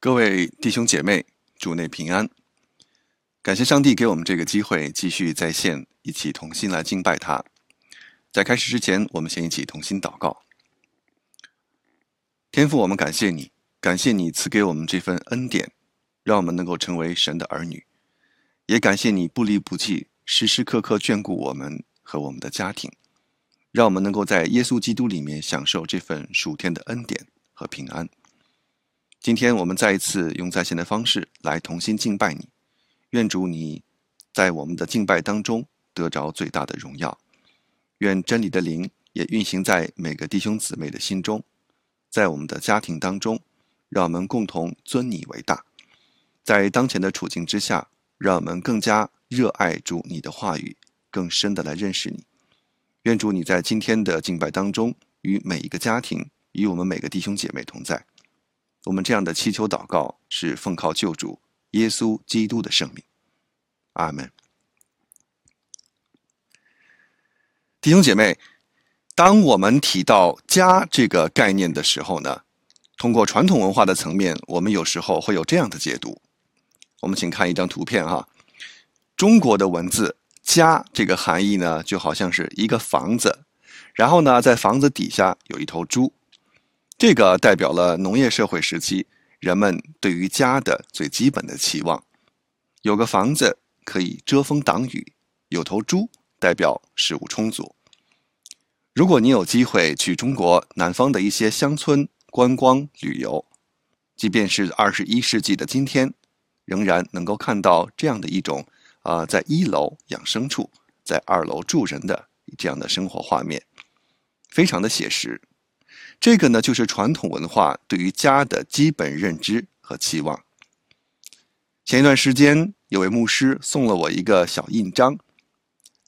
各位弟兄姐妹，主内平安。感谢上帝给我们这个机会继续在线一起同心来敬拜他。在开始之前，我们先一起同心祷告。天父，我们感谢你，感谢你赐给我们这份恩典，让我们能够成为神的儿女，也感谢你不离不弃，时时刻刻眷顾我们和我们的家庭，让我们能够在耶稣基督里面享受这份属天的恩典和平安。今天我们再一次用在线的方式来同心敬拜你，愿主你在我们的敬拜当中得着最大的荣耀，愿真理的灵也运行在每个弟兄姊妹的心中，在我们的家庭当中，让我们共同尊你为大。在当前的处境之下，让我们更加热爱主你的话语，更深的来认识你。愿主你在今天的敬拜当中与每一个家庭，与我们每个弟兄姐妹同在。我们这样的祈求祷告是奉靠救主耶稣基督的圣名，阿们。弟兄姐妹，当我们提到家这个概念的时候呢，通过传统文化的层面，我们有时候会有这样的解读。我们请看一张图片哈，中国的文字家这个含义呢，就好像是一个房子，然后呢在房子底下有一头猪，这个代表了农业社会时期人们对于家的最基本的期望。有个房子可以遮风挡雨，有头猪代表食物充足。如果你有机会去中国南方的一些乡村观光旅游，即便是21世纪的今天，仍然能够看到这样的一种在一楼养牲畜，在二楼住人的这样的生活画面，非常的写实。这个呢，就是传统文化对于家的基本认知和期望。前一段时间，有位牧师送了我一个小印章，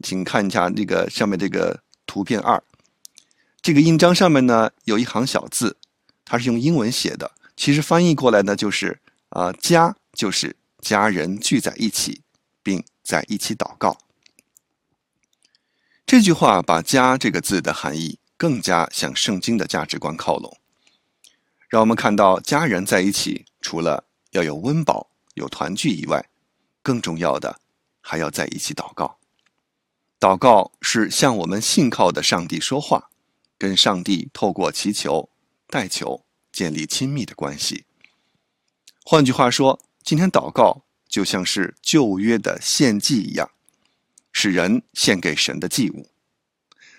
请看一下这个上面这个图片2。这个印章上面呢有一行小字，它是用英文写的，其实翻译过来呢就是家就是家人聚在一起，并在一起祷告。这句话把家这个字的含义更加向圣经的价值观靠拢，让我们看到家人在一起除了要有温饱有团聚以外，更重要的还要在一起祷告。祷告是向我们信靠的上帝说话，跟上帝透过祈求代求建立亲密的关系。换句话说，今天祷告就像是旧约的献祭一样，是人献给神的祭物。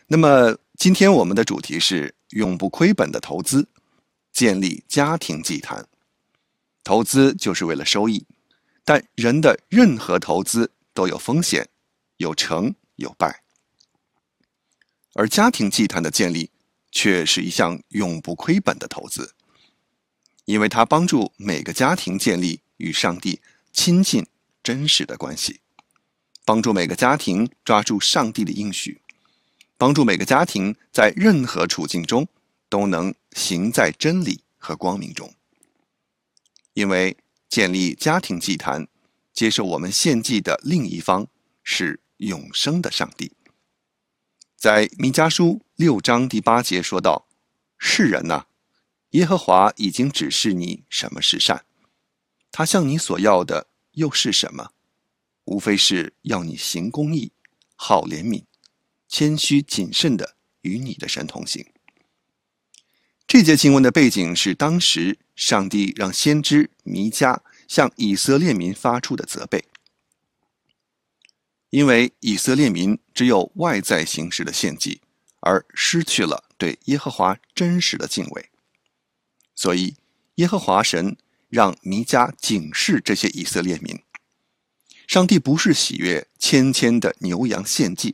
那么今天我们的主题是永不亏本的投资，建立家庭祭坛。投资就是为了收益，但人的任何投资都有风险，有成有败。而家庭祭坛的建立却是一项永不亏本的投资，因为它帮助每个家庭建立与上帝亲近真实的关系，帮助每个家庭抓住上帝的应许，帮助每个家庭在任何处境中都能行在真理和光明中。因为建立家庭祭坛，接受我们献祭的另一方是永生的上帝。在弥迦书6章第8节说道：世人哪，耶和华已经指示你什么是善，他向你所要的又是什么？无非是要你行公义，好怜悯，谦虚谨慎的与你的神同行。这节经文的背景是当时上帝让先知弥迦向以色列民发出的责备，因为以色列民只有外在形式的献祭，而失去了对耶和华真实的敬畏，所以耶和华神让弥迦警示这些以色列民，上帝不是喜悦千千的牛羊献祭，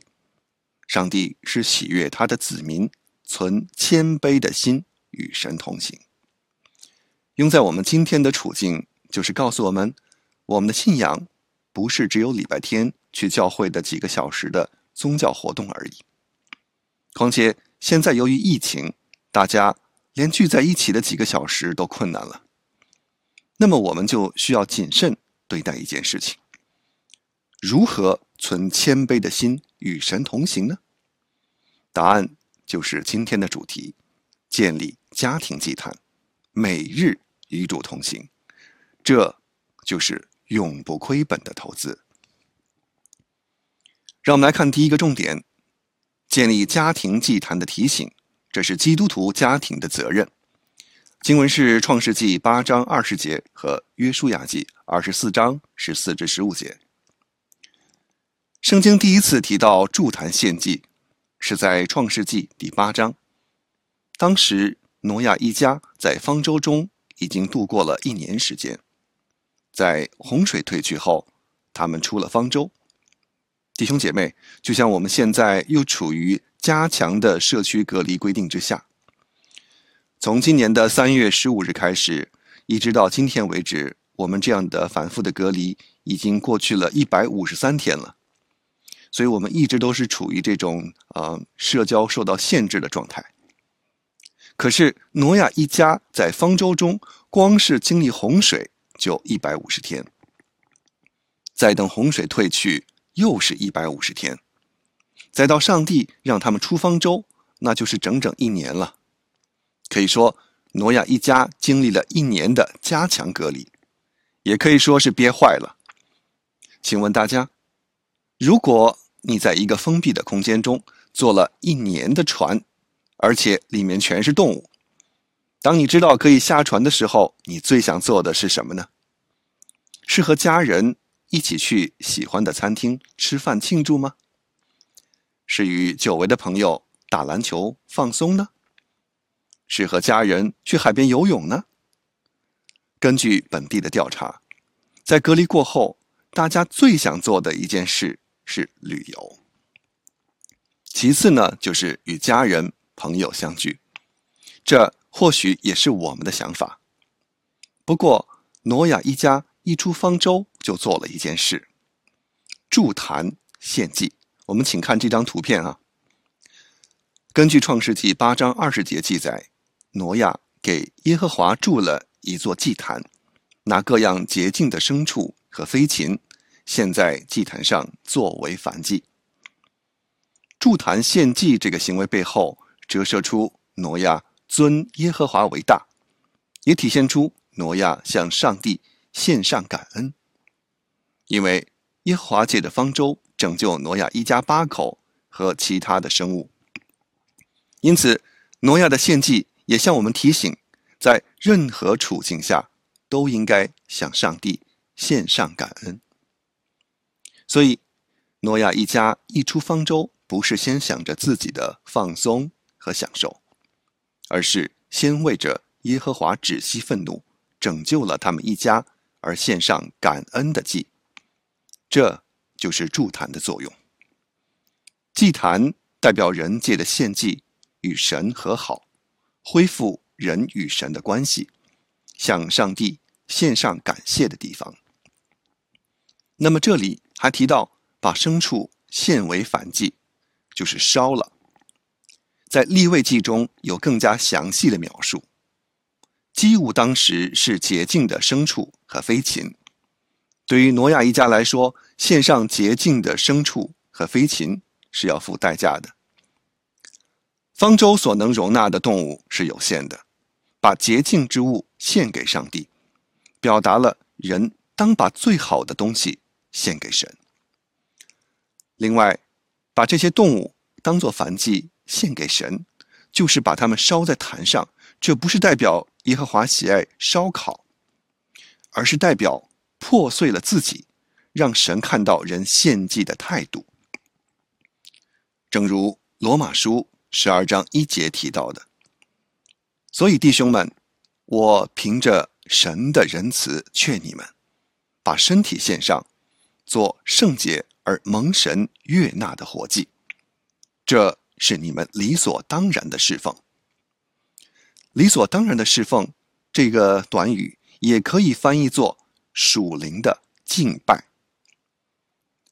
上帝是喜悦他的子民存谦卑的心与神同行。用在我们今天的处境，就是告诉我们，我们的信仰不是只有礼拜天去教会的几个小时的宗教活动而已。况且现在由于疫情，大家连聚在一起的几个小时都困难了，那么我们就需要谨慎对待一件事情，如何存谦卑的心与神同行呢？答案就是今天的主题，建立家庭祭坛，每日与主同行，这就是永不亏本的投资。让我们来看第一个重点，建立家庭祭坛的提醒，这是基督徒家庭的责任。经文是创世纪8章20节和约书亚记24章14至15节。圣经第一次提到筑坛献祭，是在创世纪第8章。当时挪亚一家在方舟中已经度过了一年时间，在洪水退去后，他们出了方舟。弟兄姐妹，就像我们现在又处于加强的社区隔离规定之下，从今年的3月15日开始，一直到今天为止，我们这样的反复的隔离已经过去了153天了。所以我们一直都是处于这种社交受到限制的状态。可是挪亚一家在方舟中光是经历洪水就150天，再等洪水退去又是150天，再到上帝让他们出方舟，那就是整整一年了。可以说挪亚一家经历了一年的加强隔离，也可以说是憋坏了。请问大家，如果你在一个封闭的空间中坐了一年的船，而且里面全是动物，当你知道可以下船的时候，你最想做的是什么呢？是和家人一起去喜欢的餐厅吃饭庆祝吗？是与久违的朋友打篮球放松呢？是和家人去海边游泳呢？根据本地的调查，在隔离过后，大家最想做的一件事是旅游。其次呢，就是与家人朋友相聚。这或许也是我们的想法。不过挪亚一家一出方舟就做了一件事，筑坛献祭。我们请看这张图片啊。根据创世纪8章20节记载，挪亚给耶和华筑了一座祭坛，拿各样洁净的牲畜和飞禽献在祭坛上作为燔祭。筑坛献祭这个行为背后，折射出挪亚尊耶和华为大，也体现出挪亚向上帝献上感恩。因为耶和华借着方舟拯救挪亚一家八口和其他的生物，因此挪亚的献祭也向我们提醒，在任何处境下都应该向上帝献上感恩。所以挪亚一家一出方舟，不是先想着自己的放松和享受，而是先为着耶和华止息愤怒拯救了他们一家而献上感恩的祭。这就是筑坛的作用。祭坛代表人借着献祭与神和好，恢复人与神的关系，向上帝献上感谢的地方。那么这里还提到把牲畜献为燔祭，就是烧了。在利未记中有更加详细的描述，祭物当时是洁净的牲畜和飞禽。对于挪亚一家来说，献上洁净的牲畜和飞禽是要付代价的。方舟所能容纳的动物是有限的，把洁净之物献给上帝，表达了人当把最好的东西献给神。另外，把这些动物当作燔祭献给神，就是把它们烧在坛上，这不是代表耶和华喜爱烧烤，而是代表破碎了自己，让神看到人献祭的态度。正如罗马书12章1节提到的，所以弟兄们，我凭着神的仁慈劝你们，把身体献上，做圣洁而蒙神悦纳的活祭，这是你们理所当然的侍奉。理所当然的侍奉这个短语也可以翻译作属灵的敬拜。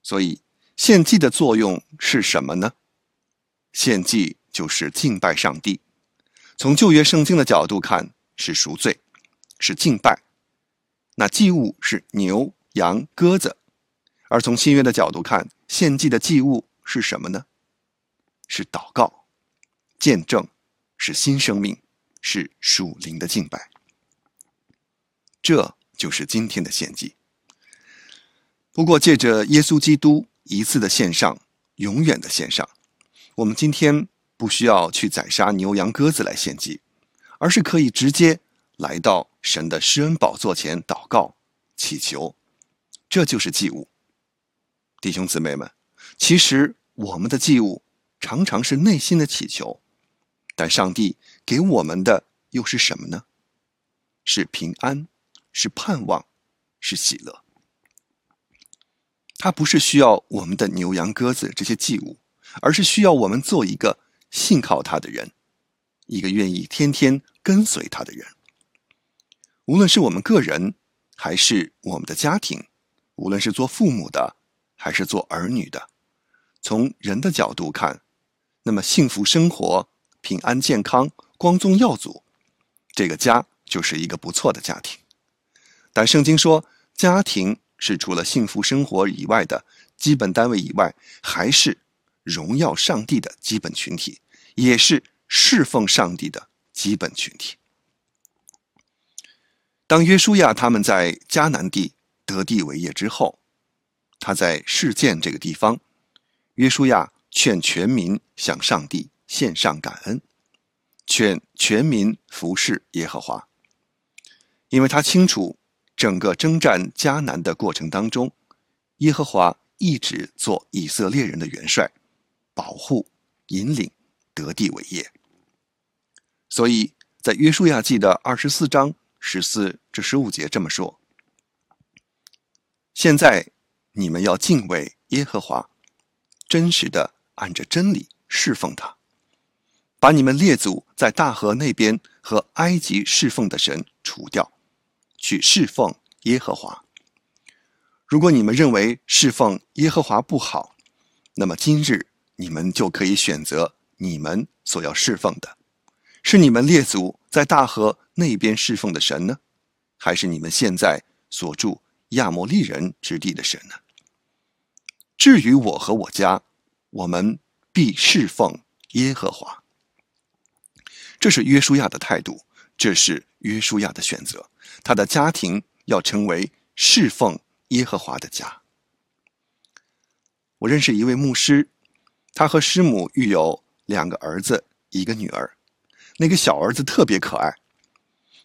所以献祭的作用是什么呢？献祭就是敬拜上帝。从旧约圣经的角度看，是赎罪，是敬拜。那祭物是牛、羊、鸽子。而从新约的角度看，献祭的祭物是什么呢？是祷告、见证，是新生命，是属灵的敬拜。这就是今天的献祭。不过借着耶稣基督一次的献上，永远的献上，我们今天不需要去宰杀牛羊鸽子来献祭，而是可以直接来到神的施恩宝座前祷告祈求，这就是祭物。弟兄姊妹们，其实我们的祭物常常是内心的祈求，但上帝给我们的又是什么呢？是平安，是盼望，是喜乐。它不是需要我们的牛羊鸽子这些祭物，而是需要我们做一个信靠他的人，一个愿意天天跟随他的人。无论是我们个人，还是我们的家庭，无论是做父母的，还是做儿女的，从人的角度看，那么幸福生活、平安健康、光宗耀祖，这个家就是一个不错的家庭。但圣经说，家庭是除了幸福生活以外的基本单位以外，还是荣耀上帝的基本群体，也是侍奉上帝的基本群体。当约书亚他们在迦南地得地为业之后，他在示剑这个地方，约书亚劝全民向上帝献上感恩，劝全民服侍耶和华，因为他清楚整个征战迦南的过程当中，耶和华一直做以色列人的元帅，保护引领得地为业。所以在约书亚记的24章14至15节这么说，现在你们要敬畏耶和华，真实的按着真理侍奉他，把你们列祖在大河那边和埃及侍奉的神除掉，去侍奉耶和华。如果你们认为侍奉耶和华不好，那么今日你们就可以选择你们所要侍奉的，是你们列祖在大河那边侍奉的神呢，还是你们现在所住亚摩利人之地的神呢？至于我和我家，我们必侍奉耶和华。这是约书亚的态度，这是约书亚的选择，他的家庭要成为侍奉耶和华的家。我认识一位牧师，他和师母育有2个儿子一个女儿，那个小儿子特别可爱。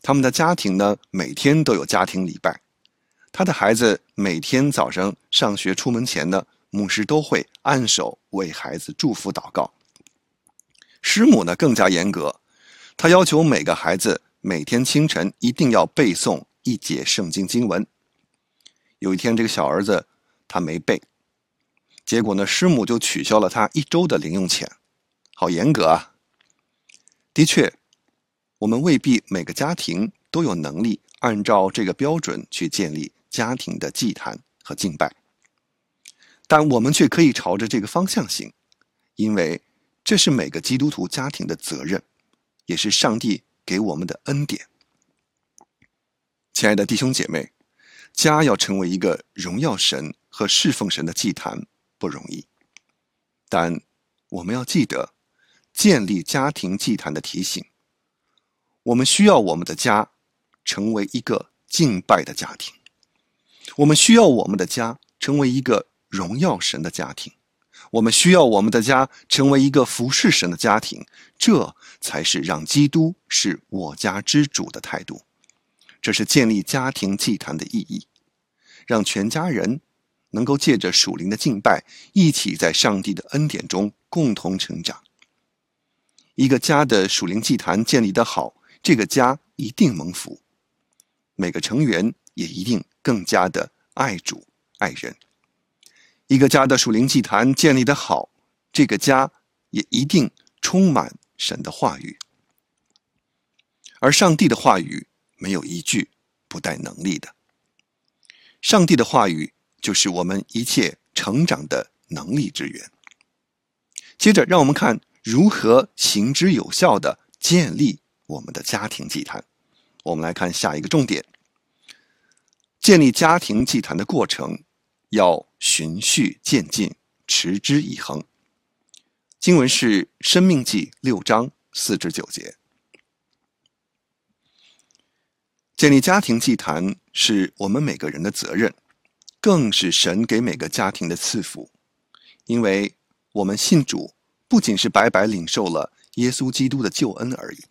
他们的家庭呢，每天都有家庭礼拜，他的孩子每天早上上学出门前呢，牧师都会按手为孩子祝福祷告。师母呢更加严格，他要求每个孩子每天清晨一定要背诵一节圣经经文。有一天这个小儿子他没背，结果呢师母就取消了他1周的零用钱。好严格啊！的确，我们未必每个家庭都有能力按照这个标准去建立家庭的祭坛和敬拜，但我们却可以朝着这个方向行，因为这是每个基督徒家庭的责任，也是上帝给我们的恩典。亲爱的弟兄姐妹，家要成为一个荣耀神和侍奉神的祭坛不容易，但我们要记得建立家庭祭坛的提醒，我们需要我们的家成为一个敬拜的家庭，我们需要我们的家成为一个荣耀神的家庭，我们需要我们的家成为一个服侍神的家庭，这才是让基督是我家之主的态度。这是建立家庭祭坛的意义，让全家人能够借着属灵的敬拜，一起在上帝的恩典中共同成长。一个家的属灵祭坛建立得好，这个家一定蒙福，每个成员也一定更加的爱主爱人。一个家的属灵祭坛建立得好，这个家也一定充满神的话语，而上帝的话语没有一句不带能力的。上帝的话语就是我们一切成长的能力之源。接着让我们看如何行之有效地建立我们的家庭祭坛。我们来看下一个重点，建立家庭祭坛的过程要循序渐进，持之以恒。经文是申命记6章4至9节。建立家庭祭坛是我们每个人的责任，更是神给每个家庭的赐福。因为我们信主不仅是白白领受了耶稣基督的救恩而已，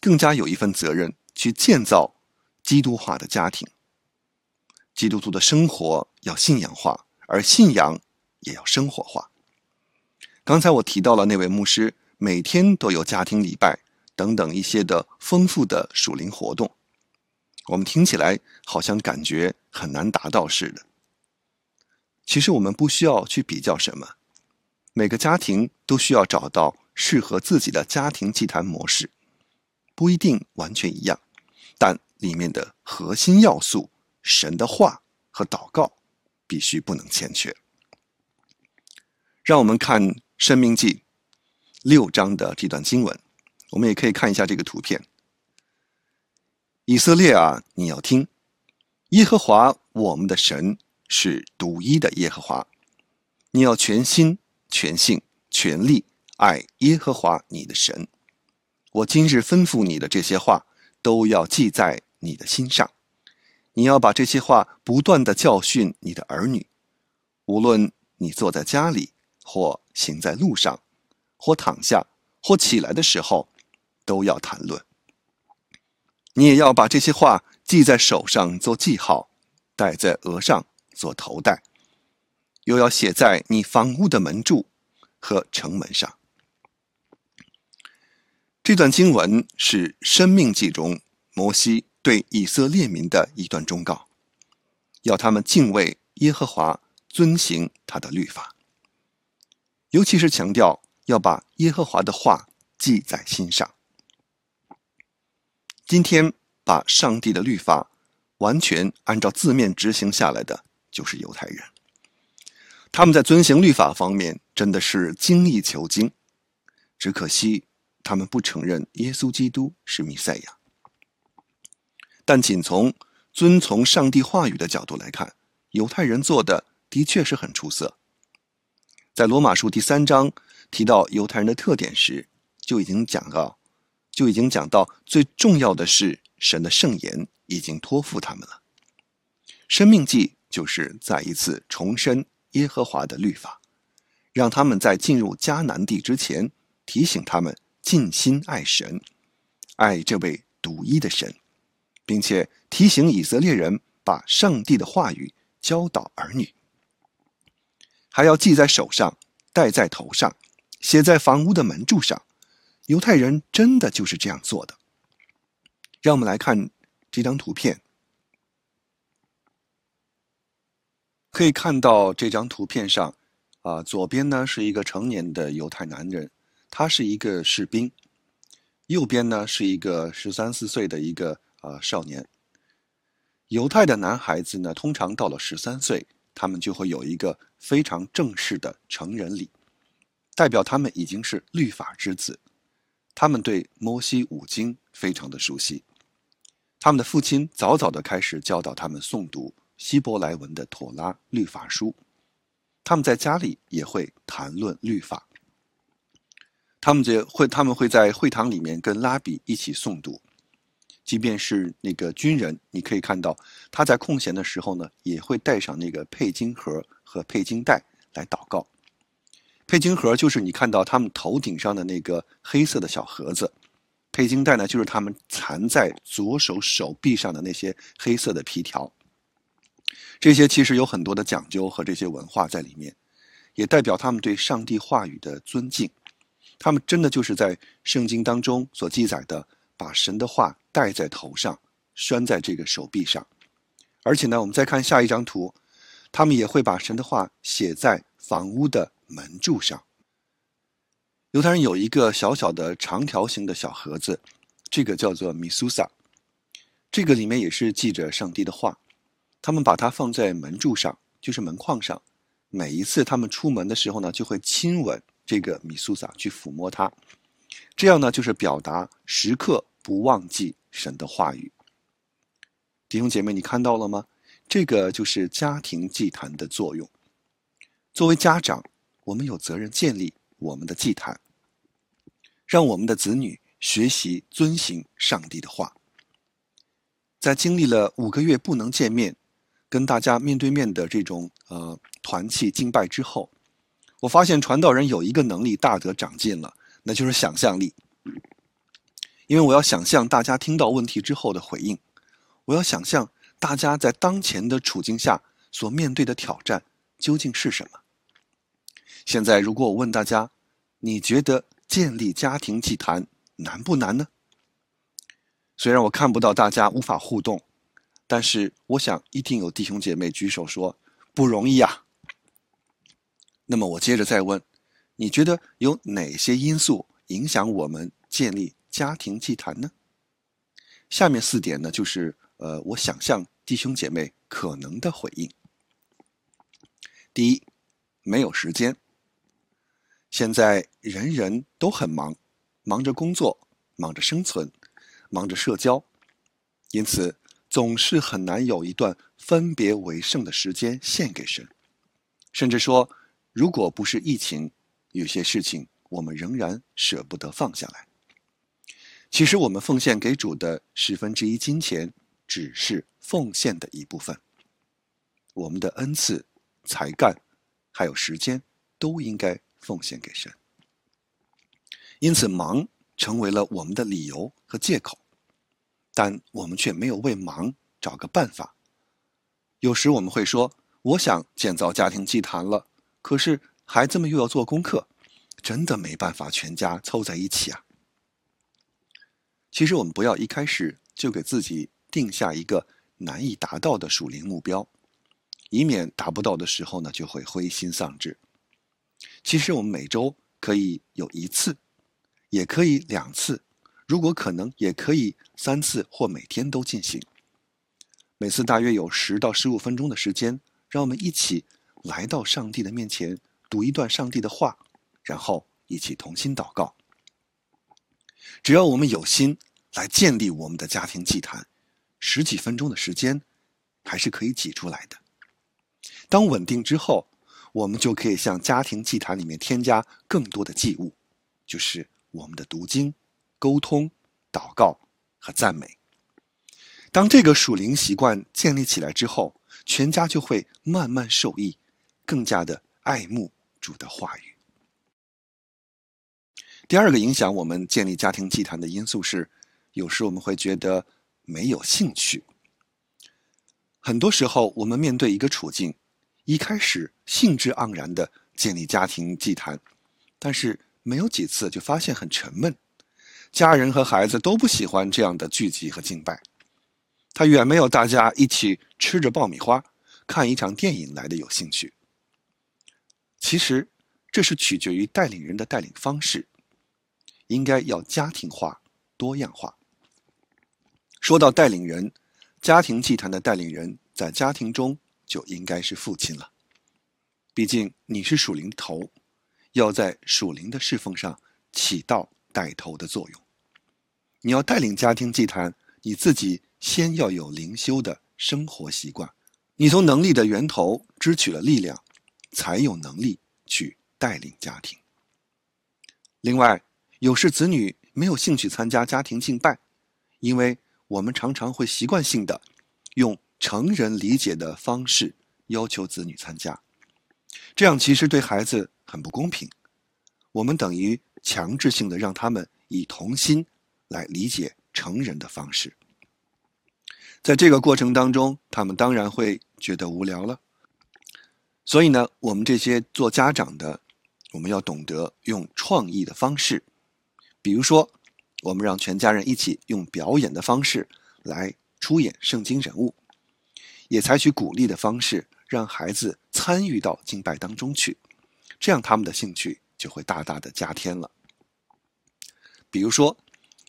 更加有一份责任去建造基督化的家庭。基督徒的生活要信仰化，而信仰也要生活化。刚才我提到了那位牧师每天都有家庭礼拜等等一些的丰富的属灵活动，我们听起来好像感觉很难达到似的。其实我们不需要去比较什么，每个家庭都需要找到适合自己的家庭祭坛模式，不一定完全一样，但里面的核心要素神的话和祷告必须不能欠缺。让我们看《申命记》6章的这段经文，我们也可以看一下这个图片。以色列啊，你要听，耶和华我们的神是独一的耶和华，你要全心全性全力爱耶和华你的神。我今日吩咐你的这些话都要记在你的心上，你要把这些话不断地教训你的儿女，无论你坐在家里或行在路上，或躺下或起来的时候，都要谈论。你也要把这些话记在手上做记号，戴在额上做头带，又要写在你房屋的门柱和城门上。这段经文是《申命记》中摩西对以色列民的一段忠告，要他们敬畏耶和华，遵行他的律法，尤其是强调要把耶和华的话记在心上。今天把上帝的律法完全按照字面执行下来的就是犹太人，他们在遵行律法方面真的是精益求精，只可惜他们不承认耶稣基督是弥赛亚。但仅从遵从上帝话语的角度来看，犹太人做的的确是很出色。在罗马书第3章提到犹太人的特点时，就已经讲到最重要的是神的圣言已经托付他们了。申命记就是再一次重申耶和华的律法，让他们在进入迦南地之前提醒他们尽心爱神，爱这位独一的神，并且提醒以色列人把上帝的话语教导儿女，还要记在手上，戴在头上，写在房屋的门柱上。犹太人真的就是这样做的。让我们来看这张图片，可以看到这张图片上左边呢是一个成年的犹太男人，他是一个士兵，右边呢是一个13、14岁的一个少年。犹太的男孩子呢，通常到了13岁，他们就会有一个非常正式的成人礼，代表他们已经是律法之子。他们对摩西五经非常的熟悉，他们的父亲早早的开始教导他们诵读希伯来文的妥拉律法书，他们在家里也会谈论律法，他们会在会堂里面跟拉比一起诵读。即便是那个军人，你可以看到他在空闲的时候呢，也会带上那个配经盒和配经带来祷告。配经盒就是你看到他们头顶上的那个黑色的小盒子，配经带呢就是他们缠在左手手臂上的那些黑色的皮条。这些其实有很多的讲究和这些文化在里面，也代表他们对上帝话语的尊敬。他们真的就是在圣经当中所记载的，把神的话戴在头上，拴在这个手臂上。而且呢，我们再看下一张图，他们也会把神的话写在房屋的门柱上。犹太人有一个小小的长条形的小盒子，这个叫做 Misusa， 这个里面也是记着上帝的话，他们把它放在门柱上，就是门框上。每一次他们出门的时候呢，就会亲吻这个 Misusa， 去抚摸它，这样呢就是表达时刻不忘记神的话语。弟兄姐妹，你看到了吗？这个就是家庭祭坛的作用。作为家长，我们有责任建立我们的祭坛，让我们的子女学习遵行上帝的话。在经历了5个月不能见面，跟大家面对面的这种团契敬拜之后，我发现传道人有一个能力大得长进了，那就是想象力。因为我要想象大家听到问题之后的回应，我要想象大家在当前的处境下所面对的挑战究竟是什么。现在如果我问大家，你觉得建立家庭祭坛难不难呢？虽然我看不到大家无法互动，但是我想一定有弟兄姐妹举手说不容易啊。那么我接着再问，你觉得有哪些因素影响我们建立家庭祭坛呢？下面4点呢，就是我想象弟兄姐妹可能的回应。第一，没有时间。现在人人都很忙，忙着工作，忙着生存，忙着社交，因此总是很难有一段分别为圣的时间献给神。甚至说，如果不是疫情，有些事情我们仍然舍不得放下来。其实我们奉献给主的1/10金钱只是奉献的一部分，我们的恩赐、才干还有时间都应该奉献给神。因此忙成为了我们的理由和借口，但我们却没有为忙找个办法。有时我们会说，我想建造家庭祭坛了，可是孩子们又要做功课，真的没办法全家凑在一起啊。其实我们不要一开始就给自己定下一个难以达到的属灵目标，以免达不到的时候呢，就会灰心丧志。其实我们每周可以有1次，也可以2次，如果可能也可以3次或每天都进行。每次大约有10到15分钟的时间，让我们一起来到上帝的面前，读一段上帝的话，然后一起同心祷告。只要我们有心来建立我们的家庭祭坛，10几分钟的时间还是可以挤出来的。当稳定之后，我们就可以向家庭祭坛里面添加更多的祭物，就是我们的读经、沟通、祷告和赞美。当这个属灵习惯建立起来之后，全家就会慢慢受益，更加的爱慕主的话语。第2个影响我们建立家庭祭坛的因素是，有时我们会觉得没有兴趣。很多时候我们面对一个处境，一开始兴致盎然的建立家庭祭坛，但是没有几次就发现很沉闷，家人和孩子都不喜欢这样的聚集和敬拜，他远没有大家一起吃着爆米花看一场电影来的有兴趣。其实这是取决于带领人的带领方式，应该要家庭化、多样化。说到带领人，家庭祭坛的带领人在家庭中就应该是父亲了。毕竟你是属灵头，要在属灵的侍奉上起到带头的作用。你要带领家庭祭坛，你自己先要有灵修的生活习惯，你从能力的源头支取了力量，才有能力去带领家庭。另外，有时子女没有兴趣参加家庭敬拜，因为我们常常会习惯性的用成人理解的方式要求子女参加，这样其实对孩子很不公平。我们等于强制性的让他们以童心来理解成人的方式。在这个过程当中，他们当然会觉得无聊了。所以呢，我们这些做家长的，我们要懂得用创意的方式，比如说我们让全家人一起用表演的方式来出演圣经人物，也采取鼓励的方式让孩子参与到敬拜当中去，这样他们的兴趣就会大大的加添了。比如说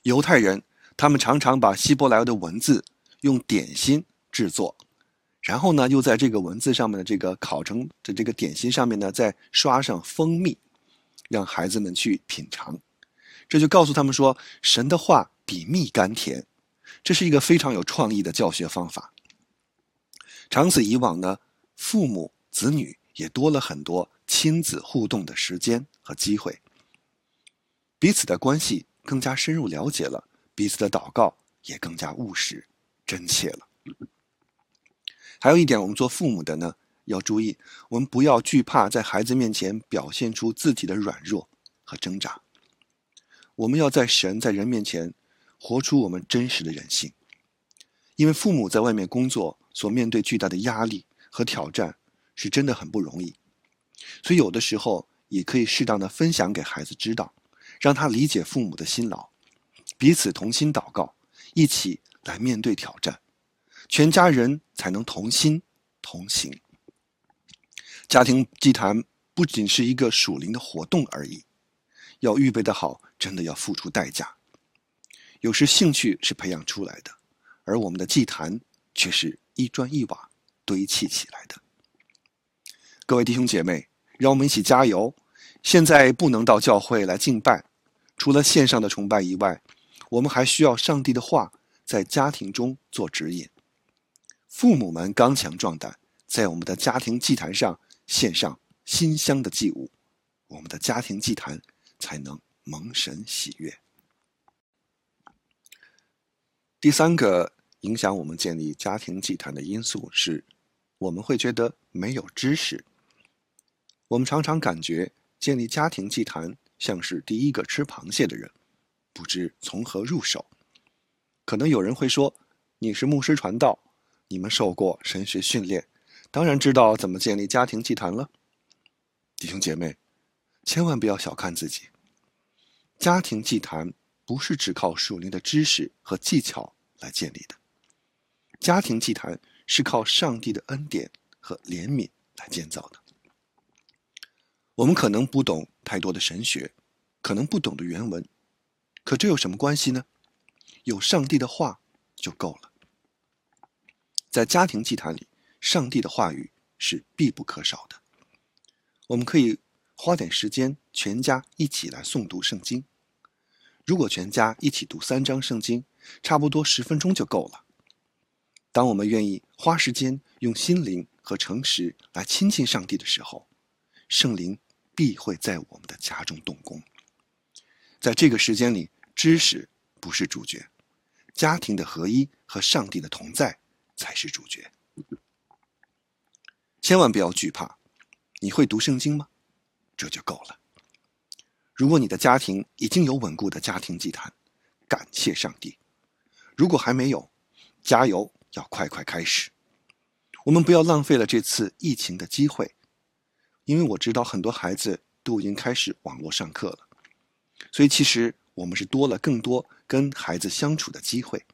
犹太人，他们常常把希伯来的文字用点心制作，然后呢又在这个文字上面的这个烤成的这个点心上面呢再刷上蜂蜜，让孩子们去品尝。这就告诉他们说，神的话比蜜甘甜。这是一个非常有创意的教学方法。长此以往呢，父母子女也多了很多亲子互动的时间和机会，彼此的关系更加深入了解了，彼此的祷告也更加务实，真切了。还有一点，我们做父母的呢要注意，我们不要惧怕在孩子面前表现出自己的软弱和挣扎。我们要在神在人面前活出我们真实的人性。因为父母在外面工作所面对巨大的压力和挑战是真的很不容易，所以有的时候也可以适当的分享给孩子知道，让他理解父母的辛劳，彼此同心祷告，一起来面对挑战，全家人才能同心同行。家庭祭坛不仅是一个属灵的活动而已，要预备得好，真的要付出代价。有时兴趣是培养出来的，而我们的祭坛却是一砖一瓦堆砌起来的。各位弟兄姐妹，让我们一起加油！现在不能到教会来敬拜，除了线上的崇拜以外，我们还需要上帝的话在家庭中做指引。父母们刚强壮胆，在我们的家庭祭坛上献上馨香的祭物，我们的家庭祭坛才能蒙神喜悦。第三个影响我们建立家庭祭坛的因素是，我们会觉得没有知识。我们常常感觉建立家庭祭坛像是第一个吃螃蟹的人，不知从何入手。可能有人会说，你是牧师传道，你们受过神学训练，当然知道怎么建立家庭祭坛了。弟兄姐妹，千万不要小看自己。家庭祭坛不是只靠属灵的知识和技巧来建立的，家庭祭坛是靠上帝的恩典和怜悯来建造的。我们可能不懂太多的神学，可能不懂的原文，可这有什么关系呢？有上帝的话就够了。在家庭祭坛里，上帝的话语是必不可少的。我们可以花点时间，全家一起来诵读圣经。如果全家一起读3章圣经，差不多10分钟就够了。当我们愿意花时间用心灵和诚实来亲近上帝的时候，圣灵必会在我们的家中动工。在这个时间里，知识不是主角，家庭的合一和上帝的同在才是主角。千万不要惧怕，你会读圣经吗？这就够了。如果你的家庭已经有稳固的家庭祭坛，感谢上帝。如果还没有，加油，要快快开始。我们不要浪费了这次疫情的机会，因为我知道很多孩子都已经开始网络上课了，所以其实我们是多了更多跟孩子相处的机会。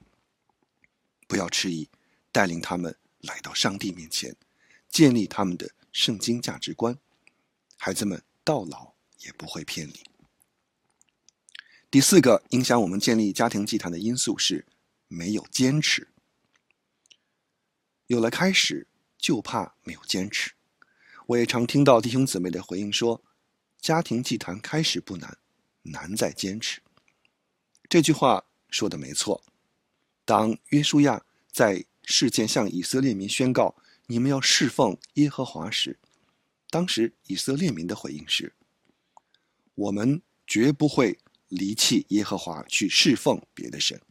不要迟疑，带领他们来到上帝面前，建立他们的圣经价值观，孩子们到老也不会偏离。第四个影响我们建立家庭祭坛的因素是没有坚持。有了开始，就怕没有坚持。我也常听到弟兄姊妹的回应说，家庭祭坛开始不难，难在坚持。这句话说的没错。当约书亚在事件向以色列民宣告你们要侍奉耶和华时，当时以色列民的回应是，我们绝不会离弃耶和华去侍奉别的神。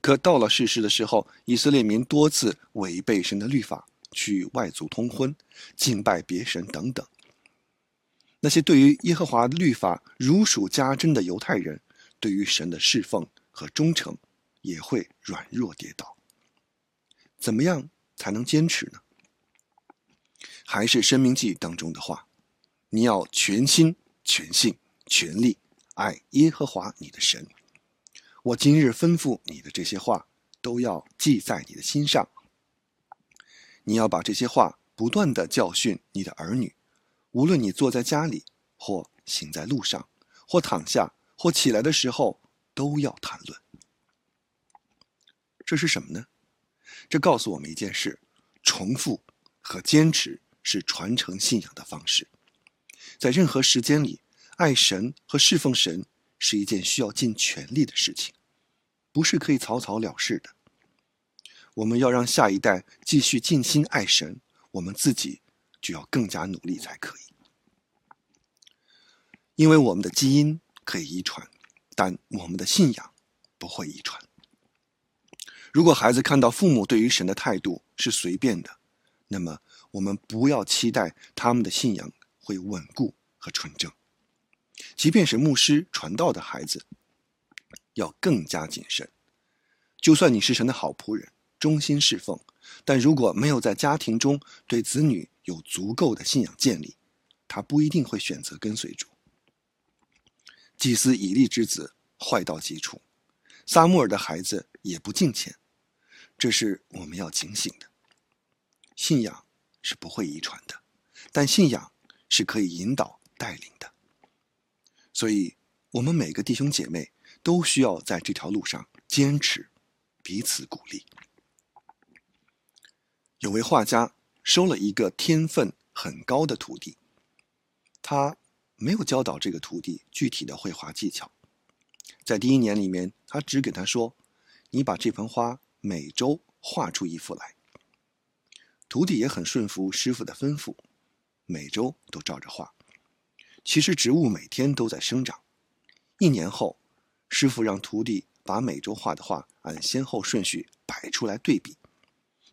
可到了士师的时候，以色列民多次违背神的律法，去外族通婚，敬拜别神等等。那些对于耶和华的律法如数家珍的犹太人，对于神的侍奉和忠诚也会软弱跌倒。怎么样才能坚持呢？还是申命记当中的话，你要全心全性全力爱耶和华你的神，我今日吩咐你的这些话都要记在你的心上。你要把这些话不断地教训你的儿女，无论你坐在家里，或行在路上，或躺下，或起来的时候，都要谈论。这是什么呢？这告诉我们一件事，重复和坚持是传承信仰的方式。在任何时间里，爱神和侍奉神是一件需要尽全力的事情，不是可以草草了事的。我们要让下一代继续尽心爱神，我们自己就要更加努力才可以。因为我们的基因可以遗传，但我们的信仰不会遗传。如果孩子看到父母对于神的态度是随便的，那么我们不要期待他们的信仰会稳固和纯正。即便是牧师传道的孩子，要更加谨慎。就算你是神的好仆人，忠心侍奉，但如果没有在家庭中对子女有足够的信仰建立，他不一定会选择跟随主。祭司以利之子坏到极处，撒母耳的孩子也不敬虔，这是我们要警醒的。信仰是不会遗传的，但信仰是可以引导带领的。所以我们每个弟兄姐妹都需要在这条路上坚持，彼此鼓励。有位画家收了一个天分很高的徒弟，他没有教导这个徒弟具体的绘画技巧。在第一年里面，他只给他说，你把这盆花每周画出一幅来。徒弟也很顺服师傅的吩咐，每周都照着画。其实植物每天都在生长。一年后，师傅让徒弟把每周画的画按先后顺序摆出来对比。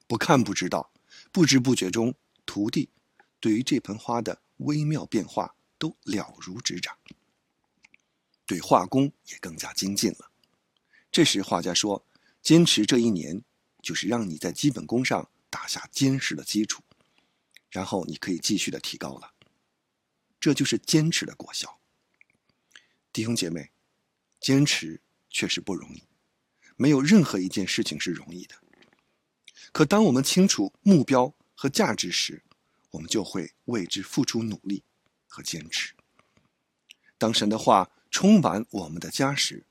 不看不知道，不知不觉中，徒弟对于这盆花的微妙变化都了如指掌，对画工也更加精进了。这时画家说，坚持这一年，就是让你在基本功上打下坚实的基础，然后你可以继续的提高了。这就是坚持的果效。弟兄姐妹，坚持确实不容易，没有任何一件事情是容易的。可当我们清楚目标和价值时，我们就会为之付出努力和坚持。当神的话充满我们的家时，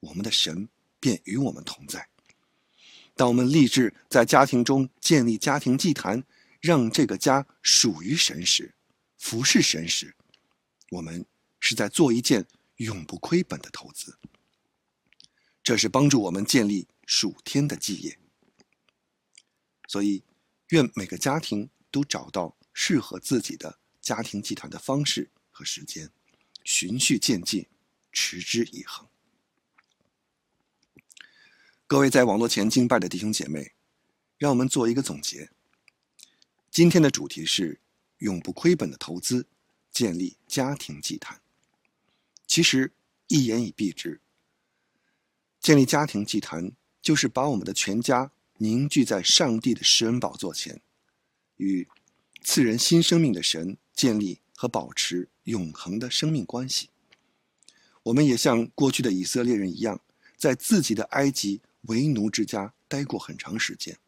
我们的神便与我们同在。当我们立志在家庭中建立家庭祭坛，让这个家属于神时，服侍神时，我们是在做一件永不亏本的投资。这是帮助我们建立属天的基业。所以愿每个家庭都找到适合自己的家庭祭坛的方式和时间，循序渐进，持之以恒。各位在网络前敬拜的弟兄姐妹，让我们做一个总结。今天的主题是永不亏本的投资，建立家庭祭坛。其实一言以蔽之，建立家庭祭坛就是把我们的全家凝聚在上帝的施恩宝座前，与赐人新生命的神建立和保持永恒的生命关系。我们也像过去的以色列人一样，在自己的埃及为奴之家待过很长时间。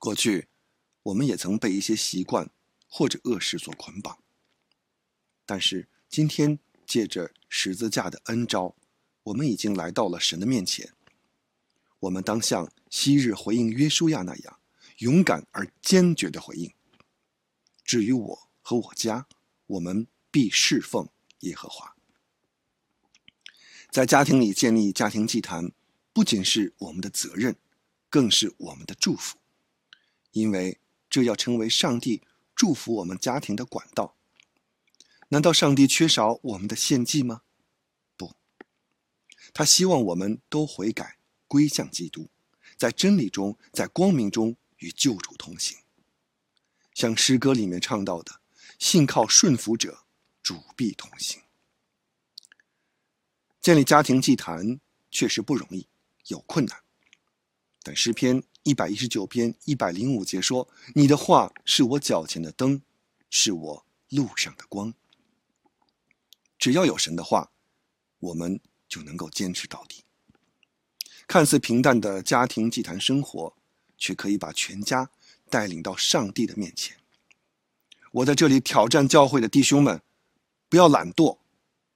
过去我们也曾被一些习惯或者恶事所捆绑，但是今天借着十字架的恩召，我们已经来到了神的面前。我们当像昔日回应约书亚那样，勇敢而坚决的回应。至于我和我家，我们必侍奉耶和华。在家庭里建立家庭祭坛，不仅是我们的责任，更是我们的祝福，因为这要成为上帝祝福我们家庭的管道。难道上帝缺少我们的献祭吗？不，他希望我们都悔改，归向基督，在真理中，在光明中与救主同行。像诗歌里面唱到的，信靠顺服者，主必同行。建立家庭祭坛确实不容易，有困难。但诗篇119篇105节说，你的话是我脚前的灯，是我路上的光。只要有神的话，我们就能够坚持到底。看似平淡的家庭祭坛生活，却可以把全家带领到上帝的面前。我在这里挑战教会的弟兄们，不要懒惰，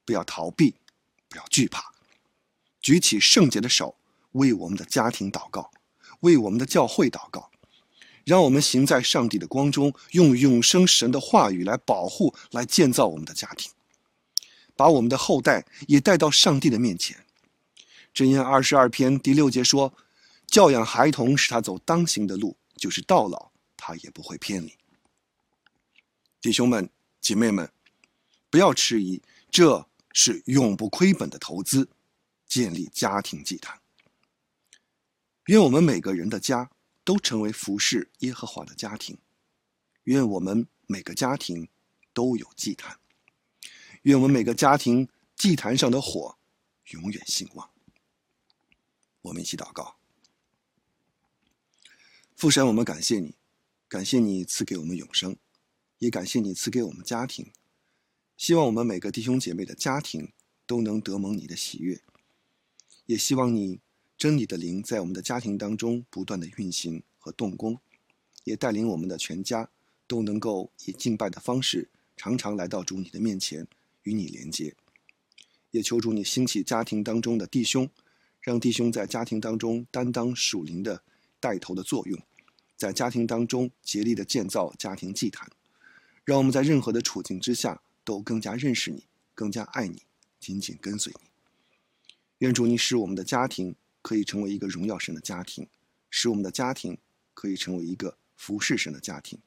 不要逃避，不要惧怕，举起圣洁的手，为我们的家庭祷告，为我们的教会祷告，让我们行在上帝的光中，用永生神的话语来保护，来建造我们的家庭，把我们的后代也带到上帝的面前。箴言22篇第6节说，教养孩童使他走当行的路，就是到老他也不会偏离。弟兄们姐妹们，不要迟疑，这是永不亏本的投资，建立家庭祭坛。愿我们每个人的家都成为服侍耶和华的家庭。愿我们每个家庭都有祭坛。愿我们每个家庭祭坛上的火永远兴旺。我们一起祷告。父神，我们感谢你，感谢你赐给我们永生，也感谢你赐给我们家庭。希望我们每个弟兄姐妹的家庭都能得蒙你的喜悦，也希望你真理的灵在我们的家庭当中不断的运行和动工，也带领我们的全家都能够以敬拜的方式常常来到主你的面前，与你连结。也求主你兴起家庭当中的弟兄，让弟兄在家庭当中担当属灵的带头的作用，在家庭当中竭力的建造家庭祭坛，让我们在任何的处境之下都更加认识你，更加爱你，紧紧跟随你。愿主你使我们的家庭可以成为一个荣耀神的家庭，使我们的家庭可以成为一个服侍神的家庭，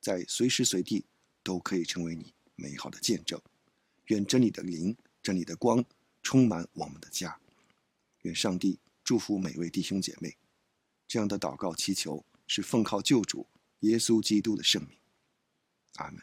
在随时随地都可以成为你美好的见证。愿真理的灵，真理的光充满我们的家。愿上帝祝福每位弟兄姐妹。这样的祷告祈求是奉靠救主耶稣基督的圣名。阿们。